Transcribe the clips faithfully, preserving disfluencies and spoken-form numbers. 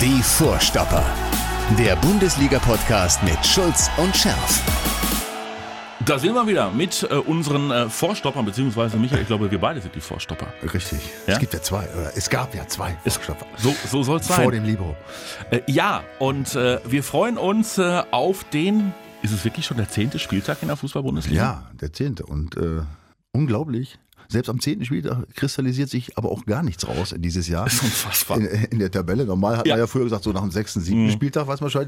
Die Vorstopper, der Bundesliga-Podcast mit Schulz und Scherff. Da sind wir wieder mit äh, unseren äh, Vorstoppern, beziehungsweise Michael, ich glaube, wir beide sind die Vorstopper. Richtig. Ja? Es gibt ja zwei, oder es gab ja zwei Vorstopper. Es, so so soll es sein. Vor dem Libero. Äh, ja, und äh, wir freuen uns äh, auf den, ist es wirklich schon der zehnte Spieltag in der Fußball-Bundesliga? Ja, der zehnte und äh, unglaublich. Selbst am zehnten Spieltag kristallisiert sich aber auch gar nichts raus in dieses Jahr. Das ist unfassbar. In, in der Tabelle. Normal hat ja. man ja früher gesagt, so nach dem sechsten, siebten Mhm. Spieltag weiß man schon.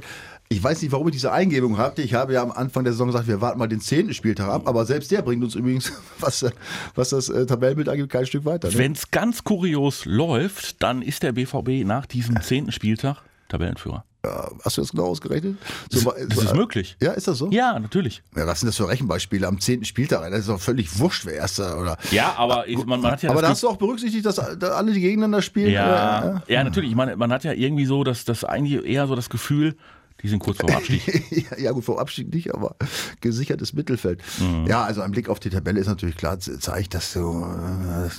Ich weiß nicht, warum ich diese Eingebung hatte. Ich habe ja am Anfang der Saison gesagt, wir warten mal den zehnten Spieltag ab. Aber selbst der bringt uns übrigens, was, was das äh, Tabellenbild angeht, kein Stück weiter. Ne? Wenn es ganz kurios läuft, dann ist der B V B nach diesem zehnten Spieltag Tabellenführer. Ja, hast du das genau ausgerechnet? Das, so, das so, ist möglich. Ja, ist das so? Ja, natürlich. Ja, was sind das für Rechenbeispiele am zehnten Spieltag? Das ist doch völlig wurscht, wer Erster oder... Ja, aber ich, man, man hat ja... Aber da hast du auch berücksichtigt, dass alle die gegeneinander spielen? Ja, oder? ja natürlich. Ich meine, man hat ja irgendwie so, dass das eigentlich eher so das Gefühl... Die sind kurz vorm Abstieg. Ja gut, vorm Abstieg nicht, aber gesichertes Mittelfeld. Mhm. Ja, also ein Blick auf die Tabelle ist natürlich klar, zeigt, dass so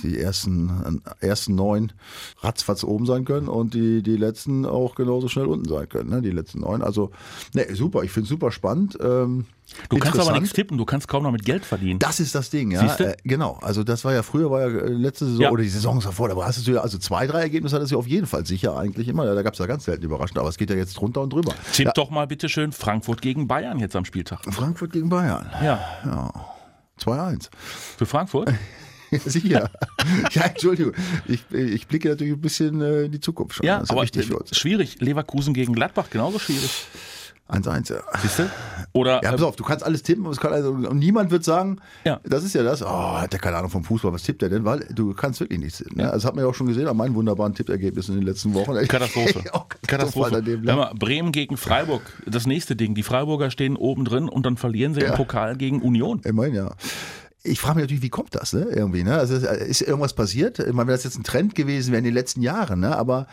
die ersten, ersten neun ratzfatz oben sein können und die, die letzten auch genauso schnell unten sein können, ne? Die letzten neun. Also ne, super, ich finde es super spannend. Ähm, Du kannst aber nichts tippen, du kannst kaum noch mit Geld verdienen. Das ist das Ding, ja. Äh, genau, also das war ja früher, war ja letzte Saison ja. oder die Saison davor, da hast du ja, also zwei, drei Ergebnisse hattest du auf jeden Fall sicher eigentlich immer, da gab es ja ganz selten überraschend, aber es geht ja jetzt drunter und drüber. Tipp ja. doch mal bitte schön Frankfurt gegen Bayern jetzt am Spieltag. Frankfurt gegen Bayern? Ja. ja. zwei eins. Für Frankfurt? Sicher. Ja, Entschuldigung. Ich, ich blicke natürlich ein bisschen in die Zukunft schon. Ja, das ist aber wichtig für uns. Schwierig. Leverkusen gegen Gladbach, genauso schwierig. eins eins, ja. Siehst du? Oder, ja, pass auf, du kannst alles tippen, es kann also, und niemand wird sagen, ja. das ist ja das, oh, hat der keine Ahnung vom Fußball, was tippt der denn? Weil du kannst wirklich nichts tippen. Ne? Ja. Das hat man ja auch schon gesehen an meinen wunderbaren Tippergebnissen in den letzten Wochen. Katastrophe. Katastrophe. Hör mal, Bremen gegen Freiburg, das nächste Ding. Die Freiburger stehen oben drin und dann verlieren sie ja. im Pokal gegen Union. Immerhin, ja. Ich frage mich natürlich, wie kommt das, ne? Irgendwie, ne? Also ist irgendwas passiert? Ich meine, wenn das jetzt ein Trend gewesen wäre in den letzten Jahren, ne? Aber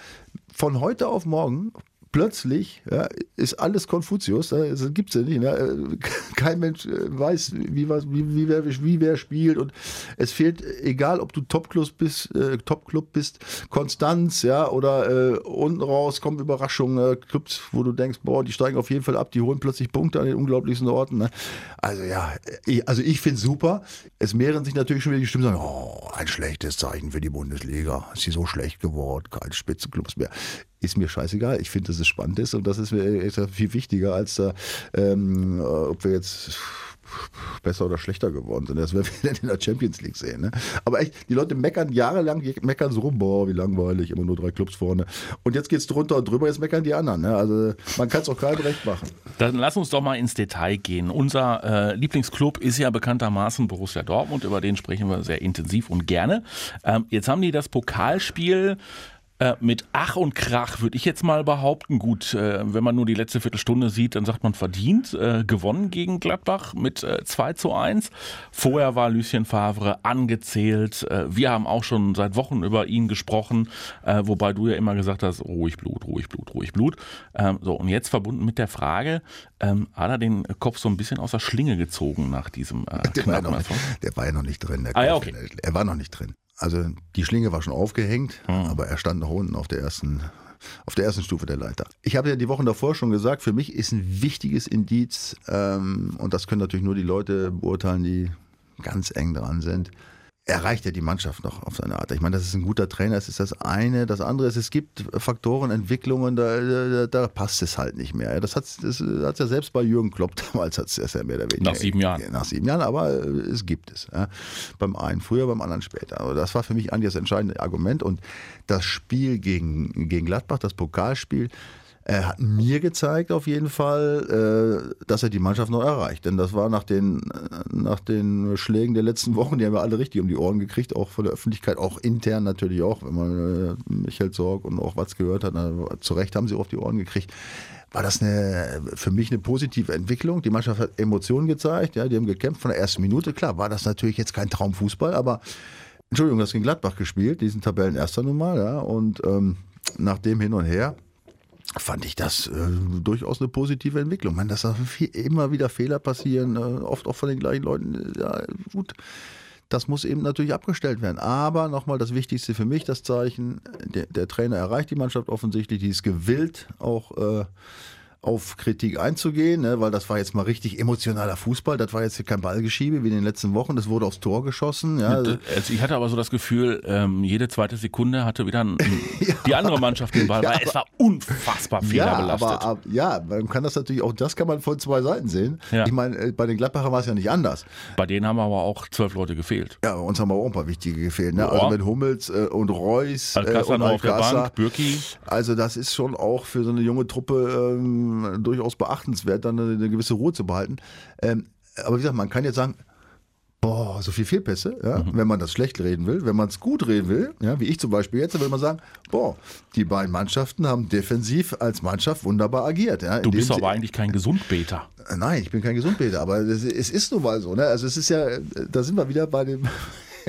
von heute auf morgen... Plötzlich ja, ist alles Konfuzius, das gibt es ja nicht. Ne? Kein Mensch weiß, wie, wie, wie, wer, wie wer spielt. Und es fehlt, egal ob du Top-Club bist, äh, Top-Club bist, Konstanz, ja, oder äh, unten raus kommen Überraschungen, ne? Clubs, wo du denkst, boah, die steigen auf jeden Fall ab, die holen plötzlich Punkte an den unglaublichsten Orten. Ne? Also ja, ich, also ich finde es super. Es mehren sich natürlich schon wieder die Stimmen, sagen, oh, ein schlechtes Zeichen für die Bundesliga. Ist sie so schlecht geworden, keine Spitzenclubs mehr. Ist mir scheißegal. Ich finde, dass es spannend ist und das ist mir viel wichtiger, als da, ähm, ob wir jetzt besser oder schlechter geworden sind. Das werden wir dann in der Champions League sehen. Ne? Aber echt, die Leute meckern jahrelang, meckern so rum, boah, wie langweilig, immer nur drei Clubs vorne. Und jetzt geht's drunter und drüber, jetzt meckern die anderen. Ne? Also man kann es auch keinem recht machen. Dann lass uns doch mal ins Detail gehen. Unser äh, Lieblingsclub ist ja bekanntermaßen Borussia Dortmund, über den sprechen wir sehr intensiv und gerne. Ähm, jetzt haben die das Pokalspiel mit Ach und Krach, würde ich jetzt mal behaupten, gut, wenn man nur die letzte Viertelstunde sieht, dann sagt man verdient, gewonnen gegen Gladbach mit zwei zu eins. Vorher war Lucien Favre angezählt. Wir haben auch schon seit Wochen über ihn gesprochen, wobei du ja immer gesagt hast, ruhig Blut, ruhig Blut, ruhig Blut. So, und jetzt verbunden mit der Frage, hat er den Kopf so ein bisschen aus der Schlinge gezogen nach diesem der war, noch, der war ja noch nicht drin. Der ah, ja, okay. Er war noch nicht drin. Also die Schlinge war schon aufgehängt, mhm. aber er stand noch unten auf der ersten, auf der ersten Stufe der Leiter. Ich habe ja die Wochen davor schon gesagt, für mich ist ein wichtiges Indiz, ähm, und das können natürlich nur die Leute beurteilen, die ganz eng dran sind, erreicht er die Mannschaft noch auf seine Art. Ich meine, das ist ein guter Trainer, das ist das eine. Das andere ist, es gibt Faktoren, Entwicklungen, da, da, da passt es halt nicht mehr. Das hat es ja selbst bei Jürgen Klopp damals, hat es ja mehr oder weniger. Nach sieben Jahren. Nach sieben Jahren, aber es gibt es. Ja. Beim einen früher, beim anderen später. Also das war für mich eigentlich das entscheidende Argument. Und das Spiel gegen, gegen Gladbach, das Pokalspiel, er hat mir gezeigt auf jeden Fall, dass er die Mannschaft noch erreicht. Denn das war nach den, nach den Schlägen der letzten Wochen, die haben wir alle richtig um die Ohren gekriegt, auch von der Öffentlichkeit, auch intern natürlich auch. Wenn man Michael Zorc und auch Watz gehört hat, zu Recht haben sie auch auf die Ohren gekriegt. War das eine, für mich eine positive Entwicklung. Die Mannschaft hat Emotionen gezeigt, ja, die haben gekämpft von der ersten Minute. Klar, war das natürlich jetzt kein Traumfußball, aber Entschuldigung, das gegen Gladbach gespielt, die sind Tabellenerster nun mal. Ja, und ähm, nach dem Hin und Her fand ich das äh, durchaus eine positive Entwicklung. Man, dass da viel, immer wieder Fehler passieren, äh, oft auch von den gleichen Leuten. Ja, gut, Das muss eben natürlich abgestellt werden. Aber nochmal das Wichtigste für mich, das Zeichen, der, der Trainer erreicht die Mannschaft offensichtlich, die ist gewillt, auch äh, auf Kritik einzugehen, ne? Weil das war jetzt mal richtig emotionaler Fußball, das war jetzt kein Ballgeschiebe wie in den letzten Wochen, das wurde aufs Tor geschossen. Ja. Ich hatte aber so das Gefühl, ähm, jede zweite Sekunde hatte wieder ein, ja, die andere Mannschaft den Ball, ja, weil es war unfassbar fehlerbelastet. Ja, aber, ab, ja, man kann das natürlich auch, das kann man von zwei Seiten sehen. Ja. Ich meine, bei den Gladbachern war es ja nicht anders. Bei denen haben aber auch zwölf Leute gefehlt. Ja, bei uns haben aber auch ein paar wichtige gefehlt. Ne? Also mit Hummels äh, und Reus äh, und auf der Bank, Bürki. Also das ist schon auch für so eine junge Truppe ähm, durchaus beachtenswert, dann eine, eine gewisse Ruhe zu behalten. Ähm, aber wie gesagt, man kann jetzt sagen, boah, so viel Fehlpässe, ja, mhm. wenn man das schlecht reden will, wenn man es gut reden will, ja, wie ich zum Beispiel jetzt, dann würde man sagen, boah, die beiden Mannschaften haben defensiv als Mannschaft wunderbar agiert. Ja, du bist aber eigentlich kein Gesundbeter. Nein, ich bin kein Gesundbeter, aber es, es ist nun mal so. Ne? Also es ist ja, da sind wir wieder bei dem...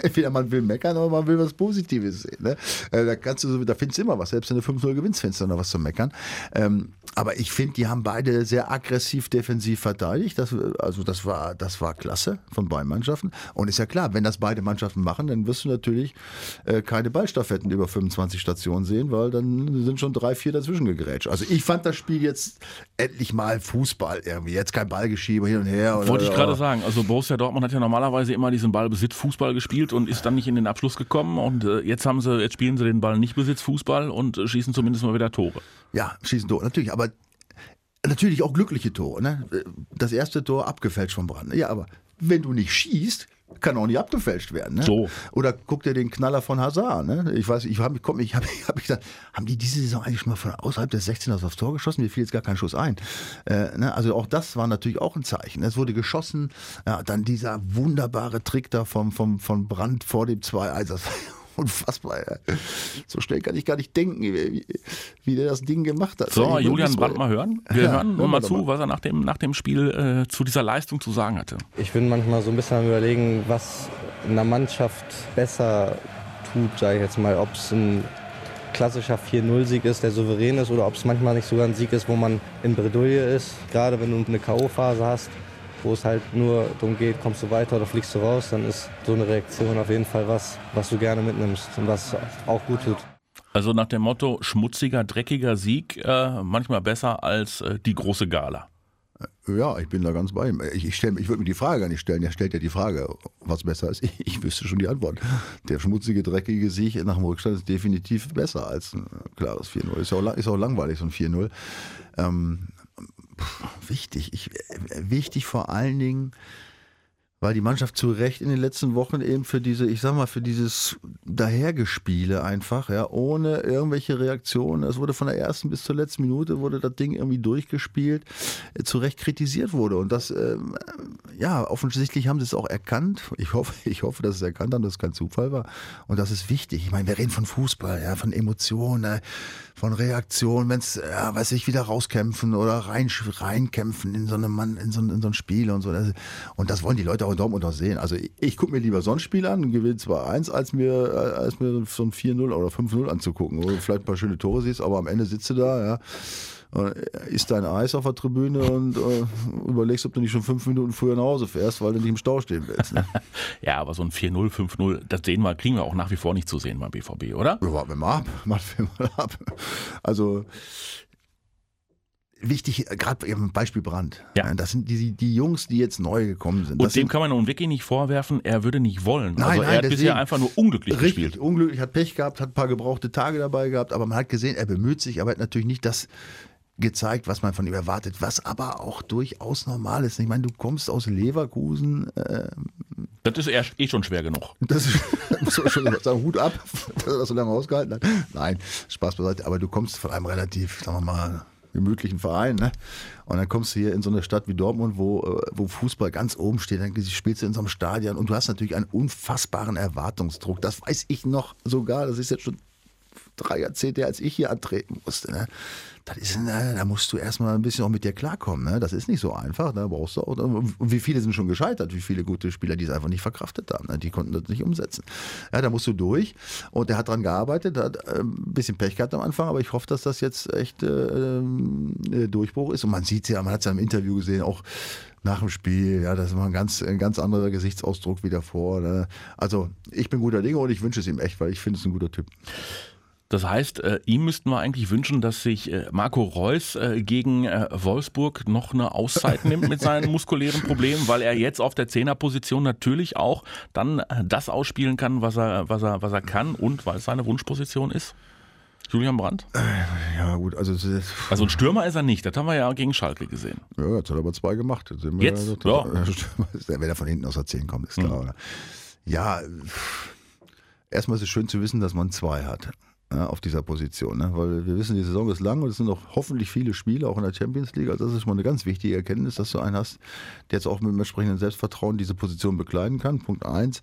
Entweder man will meckern oder man will was Positives sehen. Ne? Da, kannst du, da findest du immer was. Selbst wenn du fünf null gewinnst, findest du noch was zu meckern. Ähm, aber ich finde, die haben beide sehr aggressiv defensiv verteidigt. Das, also das war, das war klasse von beiden Mannschaften. Und ist ja klar, wenn das beide Mannschaften machen, dann wirst du natürlich äh, keine Ballstaffetten über fünfundzwanzig Stationen sehen, weil dann sind schon drei, vier dazwischen gegrätscht. Also ich fand das Spiel jetzt endlich mal Fußball irgendwie. Jetzt kein Ballgeschiebe hin und her. Oder, Wollte ich gerade sagen. Also Borussia Dortmund hat ja normalerweise immer diesen Ballbesitz-Fußball gespielt und ist dann nicht in den Abschluss gekommen und äh, jetzt haben sie, jetzt spielen sie den Ball nicht Besitzfußball und äh, schießen zumindest mal wieder Tore. Ja, schießen Tore, natürlich, aber natürlich auch glückliche Tore. Ne? Das erste Tor abgefälscht von Brandt. Ja, aber wenn du nicht schießt, kann auch nicht abgefälscht werden. Ne? So. Oder guck dir den Knaller von Hazard. Ne? Ich weiß, ich habe mich, ich hab, ich hab gesagt, haben die diese Saison eigentlich schon mal von außerhalb des sechzehners aufs Tor geschossen? Mir fiel jetzt gar kein Schuss ein. Äh, ne? Also auch das war natürlich auch ein Zeichen. Es wurde geschossen, ja, dann dieser wunderbare Trick da vom, vom, von Brandt vor dem zwei eins. Das war unfassbar. Ja. So schnell kann ich gar nicht denken, wie, wie der das Ding gemacht hat. So, Julian Brandt mal hören. Wir ja, hören, hören mal zu, mal. was er nach dem, nach dem Spiel äh, zu dieser Leistung zu sagen hatte. Ich bin manchmal so ein bisschen am Überlegen, was einer Mannschaft besser tut, sage ich jetzt mal. Ob es ein klassischer vier null Sieg ist, der souverän ist, oder ob es manchmal nicht sogar ein Sieg ist, wo man in Bredouille ist. Gerade wenn du eine K O-Phase hast, wo es halt nur darum geht, kommst du weiter oder fliegst du raus, dann ist so eine Reaktion auf jeden Fall was, was du gerne mitnimmst und was auch gut tut. Also nach dem Motto, schmutziger, dreckiger Sieg, äh, manchmal besser als äh, die große Gala. Ja, ich bin da ganz bei ihm. Ich, ich, ich würde mir die Frage gar nicht stellen. Er stellt ja die Frage, was besser ist. Ich, ich wüsste schon die Antwort. Der schmutzige, dreckige Sieg nach dem Rückstand ist definitiv besser als ein klares vier null. Ist auch, ist auch langweilig, so ein vier null. Ähm, Wichtig, ich, wichtig vor allen Dingen, weil die Mannschaft zu Recht in den letzten Wochen eben für diese, ich sag mal, für dieses Dahergespiele einfach, ja, ohne irgendwelche Reaktionen, es wurde von der ersten bis zur letzten Minute, wurde das Ding irgendwie durchgespielt, zu Recht kritisiert wurde und das, ähm, ja, offensichtlich haben sie es auch erkannt, ich hoffe, ich hoffe, dass sie es erkannt haben, dass es kein Zufall war und das ist wichtig, ich meine, wir reden von Fußball, ja, von Emotionen, von Reaktionen, wenn es, ja, weiß ich, wieder rauskämpfen oder rein, reinkämpfen in so eine Mann, in so, in so ein Spiel und so, und das wollen die Leute auch in Dortmund noch sehen. Also ich, ich gucke mir lieber so ein Spiel an, gewinne zwei eins, als mir, als mir so ein vier null oder fünf null anzugucken, wo du vielleicht ein paar schöne Tore siehst, aber am Ende sitzt du da, ja, und isst dein Eis auf der Tribüne und äh, überlegst, ob du nicht schon fünf Minuten früher nach Hause fährst, weil du nicht im Stau stehen willst. Ne? Ja, aber so ein vier null, fünf null, das sehen wir, kriegen wir auch nach wie vor nicht zu sehen beim B V B, oder? Ja, warten wir mal ab, warten wir mal ab. Also... Wichtig, gerade im Beispiel Brandt. Ja. Das sind die, die Jungs, die jetzt neu gekommen sind. Und das dem sind, kann man nun wirklich nicht vorwerfen, er würde nicht wollen. Nein, also er nein, hat bisher einfach nur unglücklich richtig, gespielt. Richtig, unglücklich, hat Pech gehabt, hat ein paar gebrauchte Tage dabei gehabt, aber man hat gesehen, er bemüht sich, aber hat natürlich nicht das gezeigt, was man von ihm erwartet, was aber auch durchaus normal ist. Ich meine, du kommst aus Leverkusen. Äh, das ist eher, eh schon schwer genug. Das ist, muss man schon sagen, Hut ab, dass er das so lange ausgehalten hat. Nein, Spaß beiseite, aber du kommst von einem relativ, sagen wir mal, gemütlichen Verein, ne? Und dann kommst du hier in so eine Stadt wie Dortmund, wo, wo Fußball ganz oben steht, dann spielst du in so einem Stadion und du hast natürlich einen unfassbaren Erwartungsdruck, das weiß ich noch sogar, das ist jetzt schon Dreierzehn, der als ich hier antreten musste, ne? Das ist, ne, da musst du erstmal ein bisschen auch mit dir klarkommen. Ne? Das ist nicht so einfach. Da brauchst du auch, und wie viele sind schon gescheitert? Wie viele gute Spieler, die es einfach nicht verkraftet haben? Ne? Die konnten das nicht umsetzen. Ja, da musst du durch. Und der hat dran gearbeitet, hat ein bisschen Pech gehabt am Anfang, aber ich hoffe, dass das jetzt echt äh, Durchbruch ist. Und man sieht es ja, man hat es ja im Interview gesehen, auch nach dem Spiel, ja, das war ein ganz, ein ganz anderer Gesichtsausdruck wie davor. Ne? Also ich bin guter Dinge und ich wünsche es ihm echt, weil ich finde es ein guter Typ. Das heißt, äh, ihm müssten wir eigentlich wünschen, dass sich äh, Marco Reus äh, gegen äh, Wolfsburg noch eine Auszeit nimmt mit seinen muskulären Problemen, weil er jetzt auf der Zehnerposition natürlich auch dann äh, das ausspielen kann, was er, was er, was er kann und weil es seine Wunschposition ist. Julian Brandt? Ja gut, also... Also ein Stürmer ist er nicht, das haben wir ja gegen Schalke gesehen. Ja, jetzt hat er aber zwei gemacht. Jetzt? Sind wir jetzt? Jetzt ja. Wenn er von hinten aus der zehn kommt, ist klar. Mhm. Ja, erstmal ist es schön zu wissen, dass man zwei hat. Ja, auf dieser Position, ne? Weil wir wissen, die Saison ist lang und es sind noch hoffentlich viele Spiele, auch in der Champions League, also das ist schon mal eine ganz wichtige Erkenntnis, dass du einen hast, der jetzt auch mit dem entsprechenden Selbstvertrauen diese Position bekleiden kann, Punkt eins.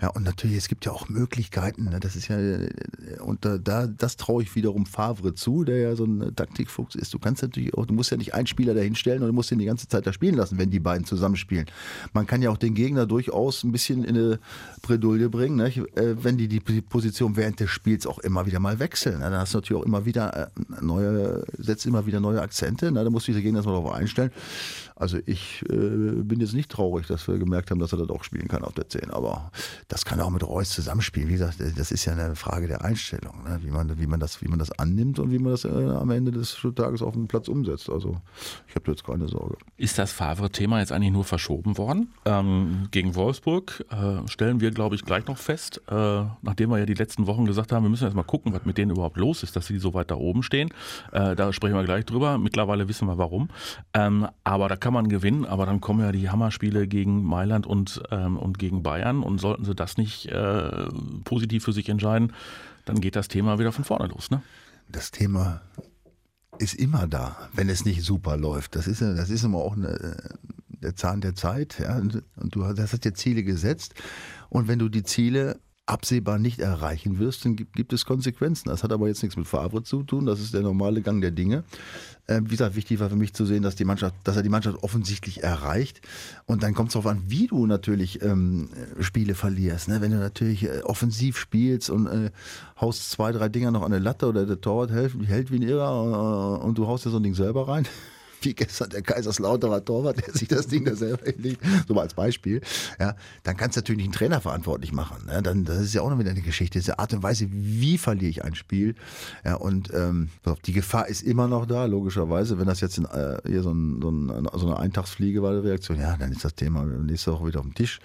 Ja, und natürlich, es gibt ja auch Möglichkeiten, ne? Das ist ja, und da, da das traue ich wiederum Favre zu, der ja so ein Taktikfuchs ist. Du kannst natürlich auch, du musst ja nicht einen Spieler da hinstellen und du musst ihn die ganze Zeit da spielen lassen, wenn die beiden zusammenspielen. Man kann ja auch den Gegner durchaus ein bisschen in eine Bredouille bringen, ne? Wenn die die Position während des Spiels auch immer wieder mal wechseln. Dann hast du natürlich auch immer wieder neue, setzt immer wieder neue Akzente. Da musst du diese Gegner erstmal darauf einstellen. Also ich äh, bin jetzt nicht traurig, dass wir gemerkt haben, dass er das auch spielen kann auf der zehn. Aber das kann er auch mit Reus zusammenspielen. Wie gesagt, das ist ja eine Frage der Einstellung, ne? Wie man, wie man das, wie man das annimmt und wie man das äh, am Ende des Tages auf dem Platz umsetzt. Also ich habe da jetzt keine Sorge. Ist das Favre-Thema jetzt eigentlich nur verschoben worden? Ähm, gegen Wolfsburg äh, stellen wir, glaube ich, gleich noch fest, äh, nachdem wir ja die letzten Wochen gesagt haben, wir müssen erstmal gucken, was mit denen überhaupt los ist, dass sie so weit da oben stehen. Äh, da sprechen wir gleich drüber. Mittlerweile wissen wir warum. Ähm, aber da kann man gewinnen, aber dann kommen ja die Hammerspiele gegen Mailand und, ähm, und gegen Bayern und sollten sie das nicht äh, positiv für sich entscheiden, dann geht das Thema wieder von vorne los. Ne? Das Thema ist immer da, wenn es nicht super läuft. Das ist, das ist immer auch eine, der Zahn der Zeit. Ja? Und du hast dir Ziele gesetzt und wenn du die Ziele absehbar nicht erreichen wirst, dann gibt, gibt es Konsequenzen. Das hat aber jetzt nichts mit Favre zu tun, das ist der normale Gang der Dinge. Äh, wie gesagt, wichtig war für mich zu sehen, dass die Mannschaft, dass er die Mannschaft offensichtlich erreicht und dann kommt es darauf an, wie du natürlich ähm, Spiele verlierst. Ne? Wenn du natürlich äh, offensiv spielst und äh, haust zwei, drei Dinger noch an der Latte oder der Torwart hält, hält wie ein Irrer äh, und du haust ja so ein Ding selber rein. Wie gestern der Kaiserslauterer Torwart, der sich das Ding da selber hinlegt, so mal als Beispiel, ja, dann kannst du natürlich einen Trainer verantwortlich machen. Ne? Dann, das ist ja auch noch wieder eine Geschichte, diese Art und Weise, wie verliere ich ein Spiel. Ja, und ähm, die Gefahr ist immer noch da, logischerweise, wenn das jetzt in, äh, hier so, ein, so, ein, so eine Eintagsfliege war, die Reaktion, ja, dann ist das Thema nächste Woche wieder auf dem Tisch.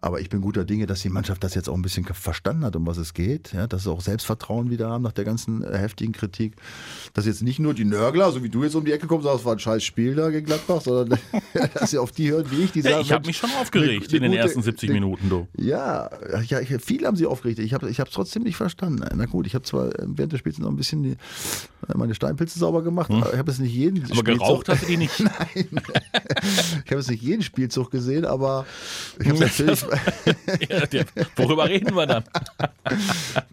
Aber ich bin guter Dinge, dass die Mannschaft das jetzt auch ein bisschen verstanden hat, um was es geht. Ja, dass sie auch Selbstvertrauen wieder haben nach der ganzen heftigen Kritik. Dass jetzt nicht nur die Nörgler, so wie du jetzt um die Ecke kommst, sagst, es war ein scheiß Spiel da gegen Gladbach, sondern dass sie auf die hören, wie ich. Die sagen, hey, ich habe mich schon aufgeregt eine, eine in gute, den ersten siebzig eine, Minuten. Du. Ja, ja, viele haben sie aufgeregt. Ich habe es trotzdem nicht verstanden. Na gut, ich habe zwar während des Spiels noch ein bisschen die, meine Steinpilze sauber gemacht. Hm. Aber ich habe es nicht jeden aber Spielzug... Aber geraucht hast du die nicht? Nein. Ich habe es nicht jeden Spielzug gesehen, aber ich habe es natürlich... Ja, worüber reden wir dann?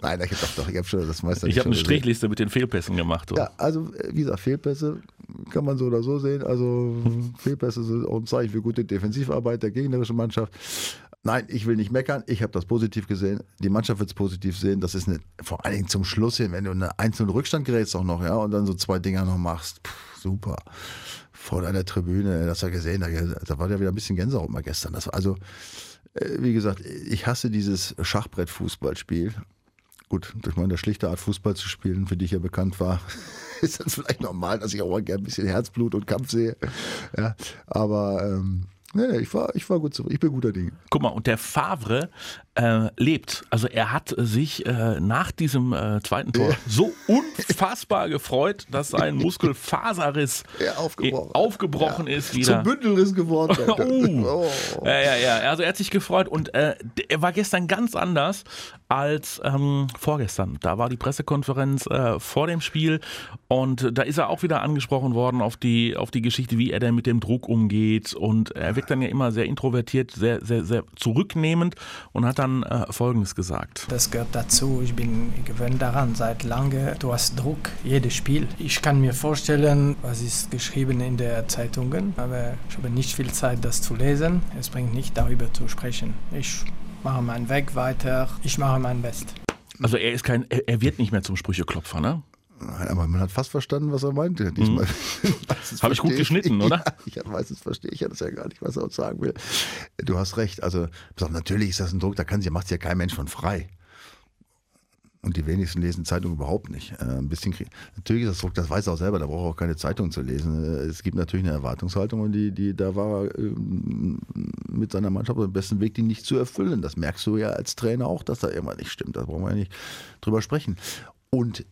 Nein, ich habe doch, doch, ich habe schon das meiste. Ich habe eine Strichliste mit den Fehlpässen gemacht. Oder? Ja, also wie gesagt, Fehlpässe kann man so oder so sehen. Also Fehlpässe sind auch ein Zeichen für gute Defensivarbeit der gegnerischen Mannschaft. Nein, ich will nicht meckern. Ich habe das positiv gesehen. Die Mannschaft wird es positiv sehen. Das ist eine, vor allen Dingen zum Schluss hin, wenn du in einen einzelnen Rückstand gerätst auch noch, ja, und dann so zwei Dinger noch machst. Puh, super. Vor einer Tribüne, das hat er gesehen. Da war ja wieder ein bisschen Gänsehaut mal gestern. Das war also wie gesagt, ich hasse dieses Schachbrett-Fußballspiel. Gut, durch meine schlichte Art Fußball zu spielen, für die ich ja bekannt war, ist das vielleicht normal, dass ich auch mal gerne ein bisschen Herzblut und Kampf sehe. Ja, aber ähm, nee, nee, ich war, ich war gut, ich bin guter Dinge. Guck mal, und der Favre äh, lebt. Also er hat sich äh, nach diesem äh, zweiten Tor ja. so unfassbar gefreut, dass sein Muskelfaserriss ja, aufgebrochen, aufgebrochen ja. ist. Wieder. Zum Bündelriss geworden. uh. oh. Ja, ja, ja. Also er hat sich gefreut und äh, er war gestern ganz anders als ähm, vorgestern. Da war die Pressekonferenz äh, vor dem Spiel und äh, da ist er auch wieder angesprochen worden auf die, auf die Geschichte, wie er denn mit dem Druck umgeht und er wird dann ja immer sehr introvertiert, sehr, sehr, sehr zurücknehmend und hat dann dann äh, Folgendes gesagt. Das gehört dazu. Ich bin gewöhnt daran. Seit lange, du hast Druck, jedes Spiel. Ich kann mir vorstellen, was ist geschrieben in den Zeitungen, aber ich habe nicht viel Zeit, das zu lesen. Es bringt nicht, darüber zu sprechen. Ich mache meinen Weg weiter. Ich mache mein Bestes. Also er ist kein, er wird nicht mehr zum Sprücheklopfer, ne? Nein, aber man hat fast verstanden, was er meinte. Mhm. Habe ich gut geschnitten, ich, oder? Ja, ich weiß, das verstehe ich ja das ja gar nicht, was er uns sagen will. Du hast recht. Also natürlich ist das ein Druck, da kann sie, macht sich ja kein Mensch von frei. Und die wenigsten lesen Zeitungen überhaupt nicht. Äh, ein bisschen krieg- natürlich ist das Druck, das weiß er auch selber, da braucht er auch keine Zeitung zu lesen. Es gibt natürlich eine Erwartungshaltung und die, die, da war er ähm, mit seiner Mannschaft auf dem besten Weg, die nicht zu erfüllen. Das merkst du ja als Trainer auch, dass da irgendwas nicht stimmt. Da brauchen wir ja nicht drüber sprechen. Und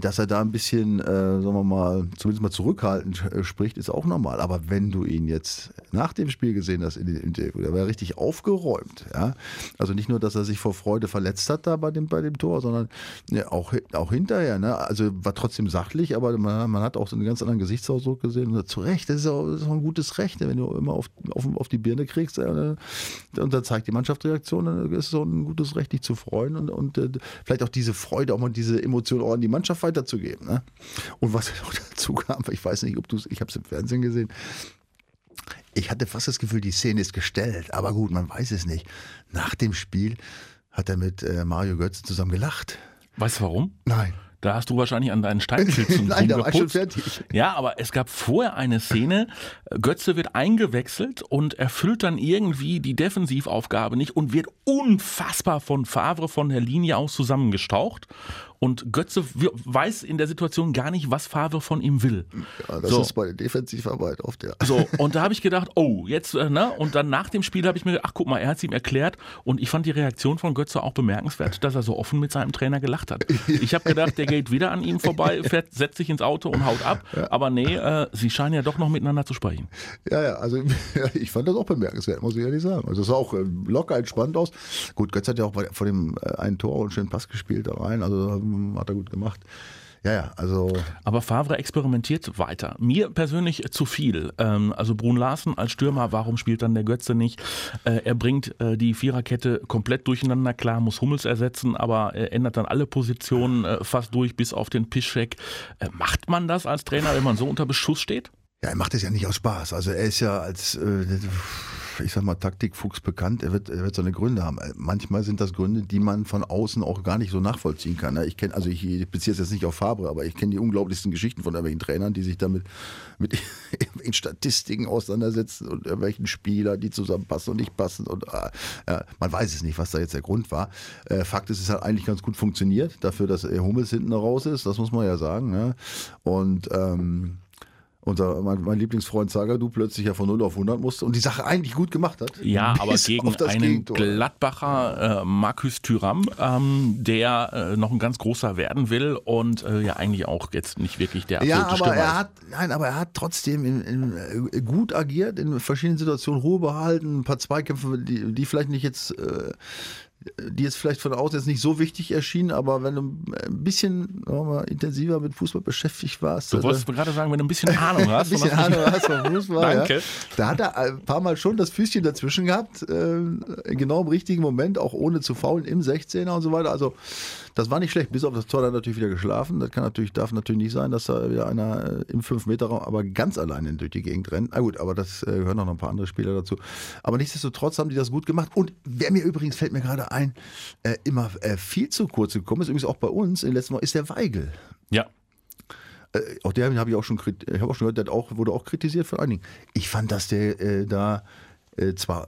dass er da ein bisschen, äh, sagen wir mal, zumindest mal zurückhaltend äh, spricht, ist auch normal. Aber wenn du ihn jetzt nach dem Spiel gesehen hast in den Interview, der war richtig aufgeräumt. Ja? Also nicht nur, dass er sich vor Freude verletzt hat da bei dem, bei dem Tor, sondern ja, auch, auch hinterher. Ne? Also war trotzdem sachlich, aber man, man hat auch so einen ganz anderen Gesichtsausdruck gesehen. Und zu Recht, das ist auch, das ist auch ein gutes Recht, wenn du immer auf, auf, auf die Birne kriegst äh, und dann zeigt die Mannschaftsreaktion, dann ist es auch ein gutes Recht, dich zu freuen und, und äh, vielleicht auch diese Freude, auch mal diese Emotionen auch an die Mannschaft weiterzugeben. Ne? Und was auch dazu kam, ich weiß nicht, ob du es, ich habe es im Fernsehen gesehen, ich hatte fast das Gefühl, die Szene ist gestellt, aber gut, man weiß es nicht. Nach dem Spiel hat er mit äh, Mario Götze zusammen gelacht. Weißt du warum? Nein. Da hast du wahrscheinlich an deinen Steinschützen Nein, da war ich schon fertig. Ja, aber es gab vorher eine Szene, Götze wird eingewechselt und erfüllt dann irgendwie die Defensivaufgabe nicht und wird unfassbar von Favre von der Linie aus zusammengestaucht. Und Götze weiß in der Situation gar nicht, was Favre von ihm will. Ja, das so. Ist bei der Defensivarbeit oft, ja. So, und da habe ich gedacht, oh, jetzt, ne? Und dann nach dem Spiel habe ich mir gedacht, ach guck mal, er hat es ihm erklärt. Und ich fand die Reaktion von Götze auch bemerkenswert, dass er so offen mit seinem Trainer gelacht hat. Ich habe gedacht, der geht wieder an ihm vorbei, fährt, setzt sich ins Auto und haut ab. Ja. Aber nee, äh, sie scheinen ja doch noch miteinander zu sprechen. Ja, ja, also ich fand das auch bemerkenswert, muss ich ehrlich sagen. Also es sah auch locker entspannt aus. Gut, Götze hat ja auch bei, vor dem äh, einen Tor und einen schönen Pass gespielt da rein, also hat er gut gemacht. Ja, ja, also. Aber Favre experimentiert weiter. Mir persönlich zu viel. Also Brun Larsen als Stürmer, warum spielt dann der Götze nicht? Er bringt die Viererkette komplett durcheinander. Klar, muss Hummels ersetzen, aber er ändert dann alle Positionen fast durch, bis auf den Piszczek. Macht man das als Trainer, wenn man so unter Beschuss steht? Ja, er macht es ja nicht aus Spaß. Also er ist ja als, ich sag mal, Taktikfuchs bekannt, er wird, er wird seine Gründe haben. Manchmal sind das Gründe, die man von außen auch gar nicht so nachvollziehen kann. Ich kenne, also ich beziehe es jetzt nicht auf Favre, aber ich kenne die unglaublichsten Geschichten von irgendwelchen Trainern, die sich damit mit irgendwelchen Statistiken auseinandersetzen und irgendwelchen Spielern, die zusammenpassen und nicht passen. Und äh, man weiß es nicht, was da jetzt der Grund war. Äh, Fakt ist, es hat eigentlich ganz gut funktioniert, dafür, dass Hummels hinten raus ist, das muss man ja sagen. Ne? Und ähm, Unser, mein, mein Lieblingsfreund Zagadou plötzlich ja von null auf hundert musste und die Sache eigentlich gut gemacht hat. Ja, aber gegen einen Gegentor. Gladbacher äh, Markus Thüram, ähm, der äh, noch ein ganz großer werden will und äh, ja eigentlich auch jetzt nicht wirklich der absolute ja, aber Stürmer er hat, nein, aber er hat trotzdem in, in, äh, gut agiert, in verschiedenen Situationen Ruhe behalten, ein paar Zweikämpfe, die, die vielleicht nicht jetzt... Äh, die jetzt vielleicht von außen jetzt nicht so wichtig erschienen, aber wenn du ein bisschen mal, intensiver mit Fußball beschäftigt warst. Du wolltest äh, gerade sagen, wenn du ein bisschen Ahnung hast. Ein bisschen Ahnung hast von Fußball, Danke. Ja. Da hat er ein paar Mal schon das Füßchen dazwischen gehabt, äh, genau im richtigen Moment, auch ohne zu faulen, im sechzehner und so weiter. Also das war nicht schlecht, bis auf das Tor hat er natürlich wieder geschlafen. Das kann natürlich, darf natürlich nicht sein, dass da wieder einer im fünf-Meter-Raum aber ganz alleine durch die Gegend rennt. Na gut, aber das äh, gehören auch noch ein paar andere Spieler dazu. Aber nichtsdestotrotz haben die das gut gemacht. Und wer mir übrigens, fällt mir gerade ein, äh, immer äh, viel zu kurz gekommen ist, übrigens auch bei uns in den letzten Wochen, ist der Weigl. Ja. Äh, auch der habe ich auch schon, kriti- ich hab auch schon gehört, der hat auch, wurde auch kritisiert von einigen. Ich fand, dass der äh, da äh, zwar...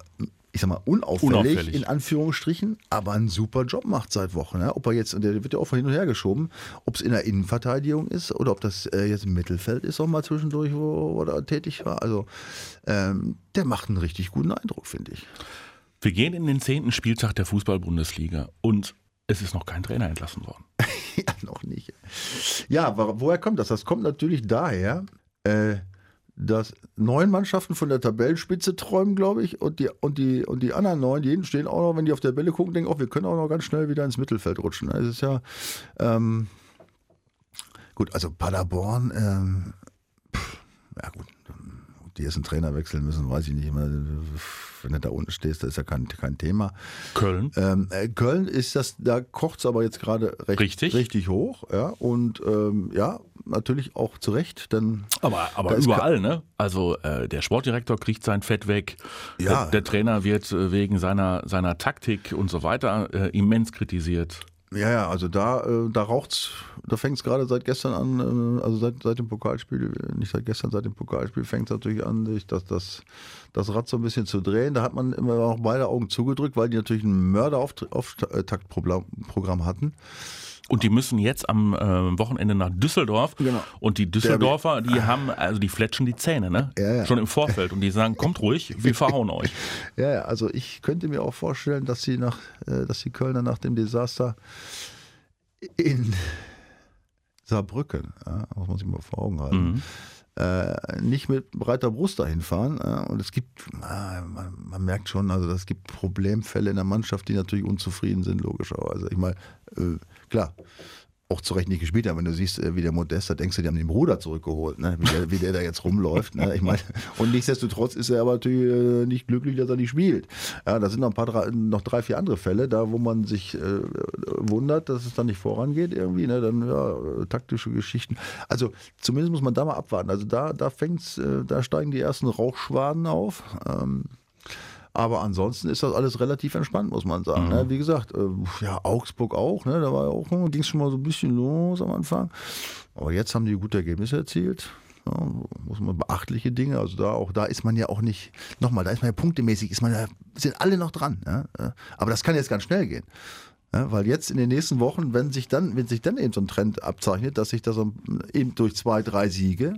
ich sag mal, unauffällig, unauffällig, in Anführungsstrichen, aber einen super Job macht seit Wochen. Ne? Ob er jetzt, der wird ja auch von hin und her geschoben, ob es in der Innenverteidigung ist oder ob das äh, jetzt im Mittelfeld ist, auch mal zwischendurch, wo, wo er tätig war. Also ähm, der macht einen richtig guten Eindruck, finde ich. Wir gehen in den zehnten Spieltag der Fußball-Bundesliga und es ist noch kein Trainer entlassen worden. Ja, noch nicht. Ja, wo, woher kommt das? Das kommt natürlich daher, äh, dass neun Mannschaften von der Tabellenspitze träumen, glaube ich, und die, und, die, und die anderen neun, die stehen auch noch, wenn die auf der Bälle gucken, denken, oh, wir können auch noch ganz schnell wieder ins Mittelfeld rutschen. Es ist ja, ähm, gut, also Paderborn, ähm, pff, ja gut, ob die jetzt einen Trainer wechseln müssen, weiß ich nicht. Wenn du da unten stehst, das ist ja kein, kein Thema. Köln. Ähm, Köln ist das, da kocht es aber jetzt gerade recht, richtig. richtig hoch. Ja, und ähm, ja, natürlich auch zu Recht. Denn aber aber überall, ka- ne? Also äh, der Sportdirektor kriegt sein Fett weg. Ja. Der, der Trainer wird äh, wegen seiner, seiner Taktik und so weiter äh, immens kritisiert. Ja, ja, also da, äh, da raucht's, da fängt's gerade seit gestern an, äh, also seit, seit dem Pokalspiel, nicht seit gestern, seit dem Pokalspiel fängt's natürlich an, sich das, das, das Rad so ein bisschen zu drehen. Da hat man immer noch beide Augen zugedrückt, weil die natürlich ein Mörderauftaktprogramm hatten. Und die müssen jetzt am äh, Wochenende nach Düsseldorf. Genau. Und die Düsseldorfer, die ah. haben, also die fletschen die Zähne, ne? Ja, ja. Schon im Vorfeld. Und die sagen, kommt ruhig, wir verhauen euch. Ja, ja, also ich könnte mir auch vorstellen, dass sie nach, äh, dass die Kölner nach dem Desaster in Saarbrücken, ja, muss man sich mal vor Augen halten, mhm. äh, nicht mit breiter Brust dahin fahren. Äh, und es gibt, na, man, man merkt schon, also es gibt Problemfälle in der Mannschaft, die natürlich unzufrieden sind, logischerweise. Ich meine, äh, klar, auch zu Recht nicht gespielt haben. Wenn du siehst, wie der Modesta, denkst du, die haben den Bruder zurückgeholt, ne? wie, der, wie der da jetzt rumläuft. Ne? Ich meine, und nichtsdestotrotz ist er aber natürlich nicht glücklich, dass er nicht spielt. Ja, da sind noch ein paar, drei, noch drei, vier andere Fälle, da wo man sich äh, wundert, dass es dann nicht vorangeht irgendwie. Ne? Dann ja, taktische Geschichten. Also zumindest muss man da mal abwarten. Also da, da fängt's, äh, da steigen die ersten Rauchschwaden auf. Ähm, Aber ansonsten ist das alles relativ entspannt, muss man sagen. Mhm. Wie gesagt, ja, Augsburg auch, ne? Da war ja auch, ging es schon mal so ein bisschen los am Anfang. Aber jetzt haben die gute Ergebnisse erzielt. Ja, muss man beachtliche Dinge. Also da auch, da ist man ja auch nicht, nochmal, da ist man ja punktemäßig, ist man ja, sind alle noch dran. Ja? Aber das kann jetzt ganz schnell gehen. Ja, weil jetzt in den nächsten Wochen, wenn sich dann, wenn sich dann eben so ein Trend abzeichnet, dass sich das eben durch zwei, drei Siege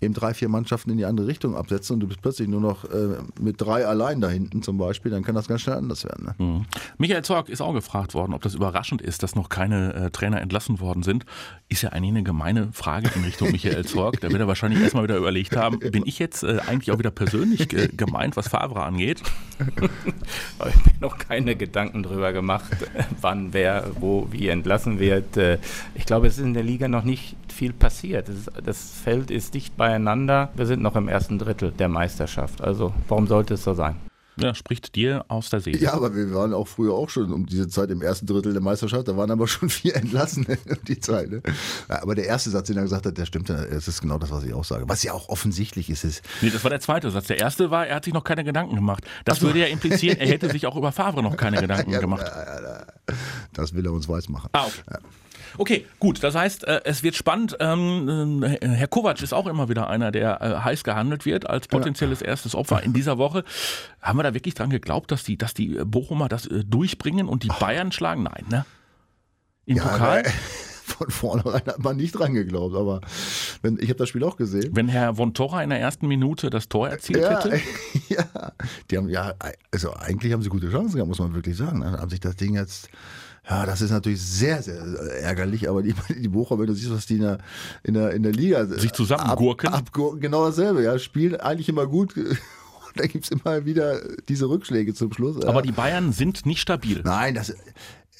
eben drei, vier Mannschaften in die andere Richtung absetzen und du bist plötzlich nur noch äh, mit drei allein da hinten zum Beispiel, dann kann das ganz schnell anders werden. Ne? Mhm. Michael Zorc ist auch gefragt worden, ob das überraschend ist, dass noch keine äh, Trainer entlassen worden sind. Ist ja eigentlich eine gemeine Frage in Richtung Michael Zorc. Da wird er wahrscheinlich erstmal wieder überlegt haben, bin ich jetzt äh, eigentlich auch wieder persönlich ge- gemeint, was Favre angeht? Aber ich habe noch keine Gedanken drüber gemacht, wer wo wie entlassen wird. Ich glaube, es ist in der Liga noch nicht viel passiert. Das, ist, das Feld ist dicht beieinander. Wir sind noch im ersten Drittel der Meisterschaft. Also warum sollte es so sein? Ja, spricht dir aus der Seele. Ja, aber wir waren auch früher auch schon um diese Zeit im ersten Drittel der Meisterschaft. Da waren aber schon vier Entlassene um die Zeit. Ne? Ja, aber der erste Satz, den er gesagt hat, der stimmt. Das ist genau das, was ich auch sage. Was ja auch offensichtlich ist. ist nee, das war der zweite Satz. Der erste war, er hat sich noch keine Gedanken gemacht. Das so. Würde ja implizieren, er hätte sich auch über Favre noch keine Gedanken ja, gemacht. Ja, ja, das will er uns weismachen. Ah, okay. Ja. Okay, gut, das heißt, es wird spannend. Herr Kovac ist auch immer wieder einer, der heiß gehandelt wird als potenzielles erstes Opfer in dieser Woche. Haben wir da wirklich dran geglaubt, dass die, dass die Bochumer das durchbringen und die Bayern schlagen? Nein, ne? Im ja, Pokal? Nein. Von vornherein hat man nicht dran geglaubt, aber wenn, ich habe das Spiel auch gesehen. Wenn Herr Von Torra in der ersten Minute das Tor erzielt ja, hätte? Ja, die haben, ja, also eigentlich haben sie gute Chancen gehabt, muss man wirklich sagen. Dann haben sich das Ding jetzt... Ja, das ist natürlich sehr, sehr ärgerlich, aber die, die Bochumer, wenn du siehst, was die in der, in der, in der Liga sich zusammengurken, ab, abgurken, genau dasselbe, ja, spielen eigentlich immer gut. Da gibt es immer wieder diese Rückschläge zum Schluss. Aber ja. Die Bayern sind nicht stabil. Nein, das...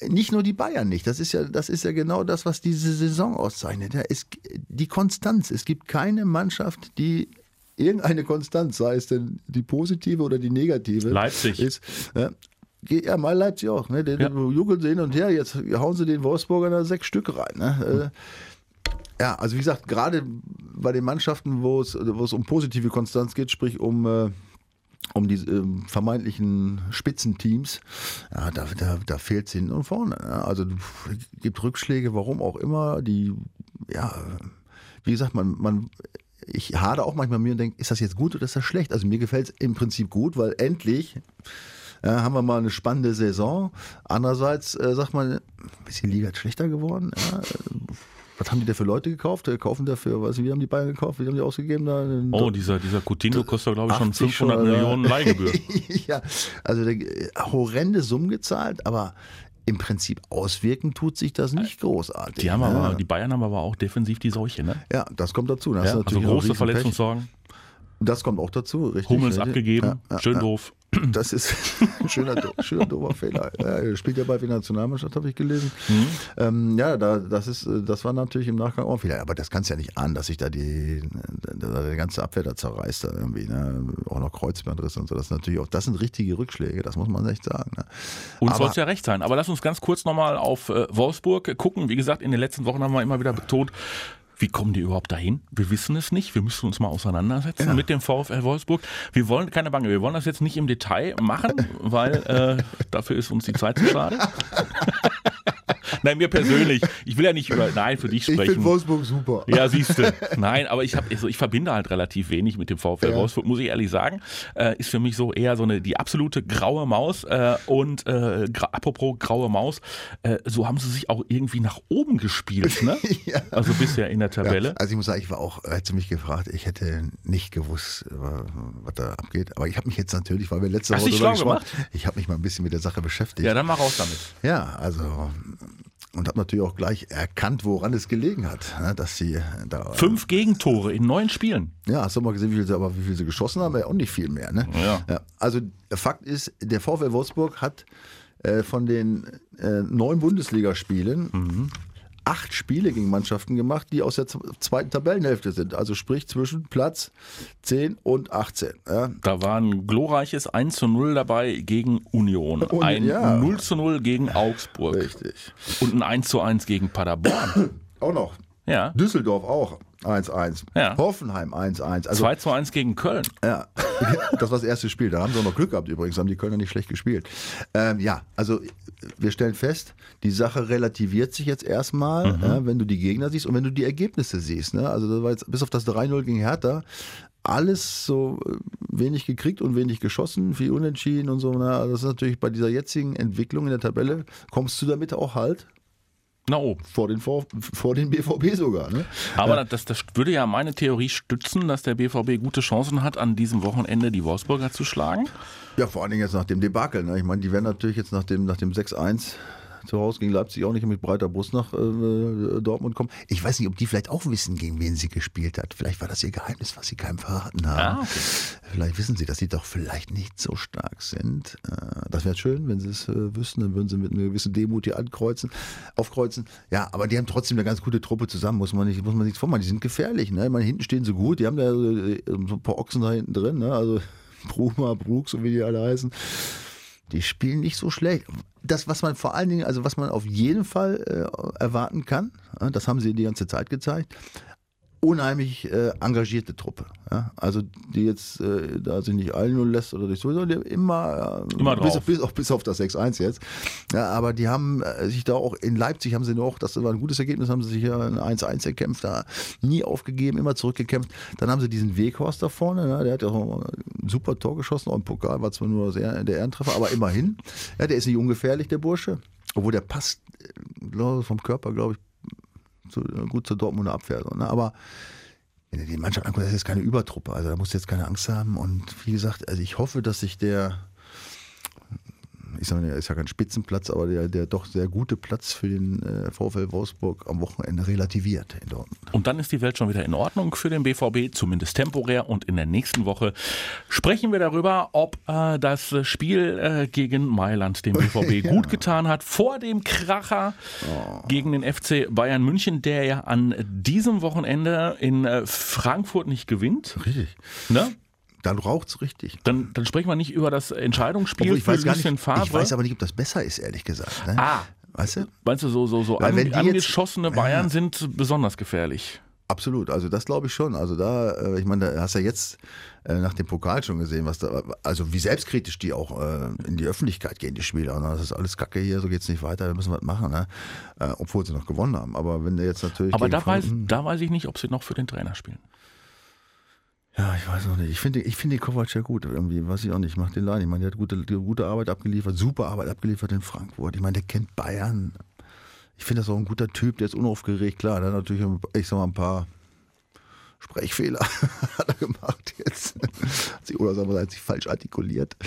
Nicht nur die Bayern nicht, das ist ja, das ist ja genau das, was diese Saison auszeichnet. Ja, es, die Konstanz, es gibt keine Mannschaft, die irgendeine Konstanz, sei es denn die positive oder die negative. Leipzig. Ist, ja, ja, mal Leipzig auch. Ne? Den, ja. Juckeln sie hin und her, jetzt hauen sie den Wolfsburger da sechs Stück rein. Ne? Mhm. Ja, also wie gesagt, gerade bei den Mannschaften, wo es, wo es um positive Konstanz geht, sprich um... um die äh, vermeintlichen Spitzenteams, ja, da, da, da fehlt es hinten und vorne. Ja. Also es gibt Rückschläge, warum auch immer. Die, ja, wie gesagt, man, man, ich hade auch manchmal mir und denke, ist das jetzt gut oder ist das schlecht? Also mir gefällt es im Prinzip gut, weil endlich äh, haben wir mal eine spannende Saison. Andererseits äh, sagt man, ist die Liga schlechter geworden? Ja, äh, was haben die da für Leute gekauft? Kaufen dafür, weiß nicht, wie haben die Bayern gekauft? Wie haben die ausgegeben? Da oh, dieser, dieser Coutinho kostet, glaube ich, schon fünfhundert schon, Millionen Leihgebühr. Ja, also horrende Summen gezahlt, aber im Prinzip auswirken tut sich das nicht großartig. Die, haben ne? aber, die Bayern haben aber auch defensiv die Seuche, ne? Ja, das kommt dazu. Das ja, ist also große Verletzungssorgen. Pech. Das kommt auch dazu, richtig. Hummels richtig? abgegeben, ja, ja, schön ja. doof. Das ist ein schöner, schöner doofer Fehler. Er spielt ja bald wieder Nationalmannschaft, habe ich gelesen. Mhm. Ähm, ja, da, das, ist, das war natürlich im Nachgang auch wieder. Aber das kannst du ja nicht ahnen, dass sich da die, da die ganze Abwehr da zerreißt. Da irgendwie, ne? Auch noch Kreuzbandriss und so. Das, ist natürlich auch, das sind richtige Rückschläge, das muss man echt sagen. Ne? Uns soll es ja recht sein. Aber lass uns ganz kurz nochmal auf äh, Wolfsburg gucken. Wie gesagt, in den letzten Wochen haben wir immer wieder betont, wie kommen die überhaupt dahin? Wir wissen es nicht. Wir müssen uns mal auseinandersetzen ja. mit dem VfL Wolfsburg. Wir wollen, keine Bange, wir wollen das jetzt nicht im Detail machen, weil äh, dafür ist uns die Zeit zu schade. Nein, mir persönlich. Ich will ja nicht über, nein, für dich sprechen. Ich finde Wolfsburg super. Ja, siehst du. Nein, aber ich, hab, also ich verbinde halt relativ wenig mit dem VfL ja. Wolfsburg, muss ich ehrlich sagen. Äh, ist für mich so eher so eine, die absolute graue Maus. Äh, und äh, gra- apropos graue Maus, äh, so haben sie sich auch irgendwie nach oben gespielt, ne? ja. Also bisher in der Tabelle. Ja, also ich muss sagen, ich war auch, hätte mich gefragt, ich hätte nicht gewusst, was da abgeht. Aber ich habe mich jetzt natürlich, weil wir letzte Woche so gemacht, ich habe mich mal ein bisschen mit der Sache beschäftigt. Ja, dann mal raus damit. Ja, also... Und habe natürlich auch gleich erkannt, woran es gelegen hat, dass sie da fünf Gegentore in neun Spielen. Ja, hast du mal gesehen, wie viel sie, aber wie viel sie geschossen haben, ja auch nicht viel mehr. Ne? Ja. Ja, also Fakt ist, der VfL Wolfsburg hat äh, von den äh, neun Bundesligaspielen mhm. acht Spiele gegen Mannschaften gemacht, die aus der zweiten Tabellenhälfte sind. Also sprich zwischen Platz zehn und achtzehn. Ja. Da war ein glorreiches eins zu null dabei gegen Union. Und, ein ja. null zu null gegen Augsburg. Richtig. Und ein eins zu eins gegen Paderborn. Auch noch. Ja. Düsseldorf auch. eins zu eins. Ja. Hoffenheim eins zu eins. Also, zwei zu eins gegen Köln. Ja, das war das erste Spiel. Da haben sie auch noch Glück gehabt übrigens, haben die Kölner nicht schlecht gespielt. Ähm, ja, also wir stellen fest, die Sache relativiert sich jetzt erstmal, mhm. ja, wenn du die Gegner siehst und wenn du die Ergebnisse siehst. Ne? Also das war jetzt bis auf das drei null gegen Hertha alles so wenig gekriegt und wenig geschossen, viel unentschieden und so. Ne? Also das ist natürlich bei dieser jetzigen Entwicklung in der Tabelle, kommst du damit auch halt Na oben. Vor den, vor, vor den B V B sogar. Ne? Aber äh, das, das würde ja meine Theorie stützen, dass der B V B gute Chancen hat, an diesem Wochenende die Wolfsburger zu schlagen. Ja, vor allen Dingen jetzt nach dem Debakel. Ne? Ich meine, die werden natürlich jetzt nach dem, nach dem sechs eins zu Hause gegen Leipzig auch nicht mit breiter Brust nach äh, Dortmund kommen. Ich weiß nicht, ob die vielleicht auch wissen, gegen wen sie gespielt hat. Vielleicht war das ihr Geheimnis, was sie keinem verraten haben. Ah, okay. Vielleicht wissen sie, dass sie doch vielleicht nicht so stark sind. Äh, das wäre schön, wenn sie es äh, wüssten, dann würden sie mit einer gewissen Demut hier ankreuzen, aufkreuzen. Ja, aber die haben trotzdem eine ganz gute Truppe zusammen, muss man, nicht, muss man nichts vormachen. Die sind gefährlich. Ne? Ich meine, hinten stehen sie gut, die haben da so, so ein paar Ochsen da hinten drin. Ne? Also Bruma, Brooks und wie die alle heißen. Die spielen nicht so schlecht. Das, was man vor allen Dingen, also was man auf jeden Fall äh, erwarten kann, äh, das haben sie die ganze Zeit gezeigt, unheimlich äh, engagierte Truppe. Ja? Also die jetzt äh, da sich nicht einholen lässt oder nicht sowieso, die haben immer, äh, immer drauf. Bis, bis, auch, bis auf das sechs eins jetzt. Ja, aber die haben äh, sich da auch, in Leipzig haben sie noch, das war ein gutes Ergebnis, haben sie sich ja ein eins eins erkämpft, da nie aufgegeben, immer zurückgekämpft. Dann haben sie diesen Weghorst da vorne, ja, der hat ja auch ein super Tor geschossen, auch im Pokal war zwar nur der Ehrentreffer, aber immerhin. Ja, der ist nicht ungefährlich, der Bursche, obwohl der passt glaub, vom Körper, glaube ich, Zu, gut zur Dortmunder Abwehr. So, ne? Aber wenn du die Mannschaft anguckst, das ist jetzt keine Übertruppe. Also da musst du jetzt keine Angst haben. Und wie gesagt, also ich hoffe, dass sich der, ich sage mal, ist ja kein Spitzenplatz, aber der, der doch sehr gute Platz für den äh, VfL Wolfsburg am Wochenende relativiert in Dortmund. Und dann ist die Welt schon wieder in Ordnung für den B V B, zumindest temporär. Und in der nächsten Woche sprechen wir darüber, ob äh, das Spiel äh, gegen Mailand dem B V B ja. gut getan hat, vor dem Kracher oh. gegen den F C Bayern München, der ja an diesem Wochenende in äh, Frankfurt nicht gewinnt. Richtig. Ne? Dann raucht es richtig. Dann, dann sprechen wir nicht über das Entscheidungsspiel für Lucien Favre. Ich weiß aber nicht, ob das besser ist, ehrlich gesagt. Ne? Ah, weißt du? Meinst du, so, so, so an, angeschossene jetzt, Bayern ja. sind besonders gefährlich? Absolut, also das glaube ich schon. Also da, ich meine, da hast du ja jetzt nach dem Pokal schon gesehen, was da, also wie selbstkritisch die auch in die Öffentlichkeit gehen, die Spieler. Das ist alles Kacke hier, so geht's nicht weiter, wir müssen was machen, ne? Obwohl sie noch gewonnen haben. Aber wenn der jetzt natürlich. Aber da, Fronten, weiß, da weiß ich nicht, ob sie noch für den Trainer spielen. Ja, ich weiß noch nicht. Ich finde ich finde Kovac ja gut irgendwie, weiß ich auch nicht. Ich mache den Laden. Ich meine, der hat gute, gute Arbeit abgeliefert, super Arbeit abgeliefert in Frankfurt. Ich meine, der kennt Bayern. Ich finde das auch ein guter Typ, der ist unaufgeregt. Klar, der hat natürlich, ich sag mal, ein paar Sprechfehler hat er gemacht jetzt. Oder sagen wir, hat sich falsch artikuliert.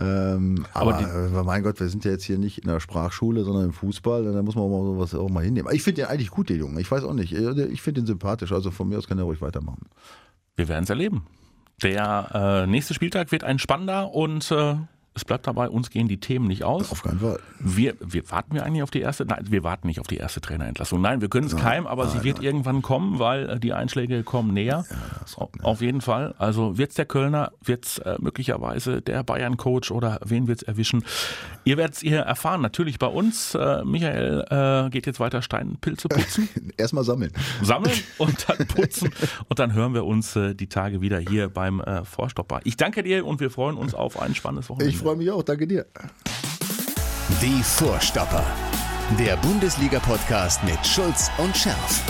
Ähm, aber aber die, mein Gott, wir sind ja jetzt hier nicht in der Sprachschule, sondern im Fußball. Da muss man auch mal sowas auch mal hinnehmen. Aber ich finde den eigentlich gut, den Jungen. Ich weiß auch nicht. Ich finde den sympathisch. Also von mir aus kann er ruhig weitermachen. Wir werden es erleben. Der äh, nächste Spieltag wird ein spannender und äh, es bleibt dabei, uns gehen die Themen nicht aus. Auf keinen Fall. Wir, wir warten wir eigentlich auf die erste? Nein, wir warten nicht auf die erste Trainerentlassung. Nein, wir können es keimen, aber nein, sie wird nein. irgendwann kommen, weil die Einschläge kommen näher. Ja, so, auf jeden Fall. Also wird's der Kölner, wird's äh, möglicherweise der Bayern-Coach oder wen wird's erwischen? Ihr werdet's hier erfahren, natürlich bei uns. Äh, Michael äh, geht jetzt weiter Steinpilze putzen. Erstmal sammeln. Sammeln und dann putzen. Und dann hören wir uns äh, die Tage wieder hier beim äh, Vorstopper. Ich danke dir und wir freuen uns auf ein spannendes Wochenende. Ich Ich freue mich auch, danke dir. Die Vorstopper, der Bundesliga-Podcast mit Schulz und Scherff.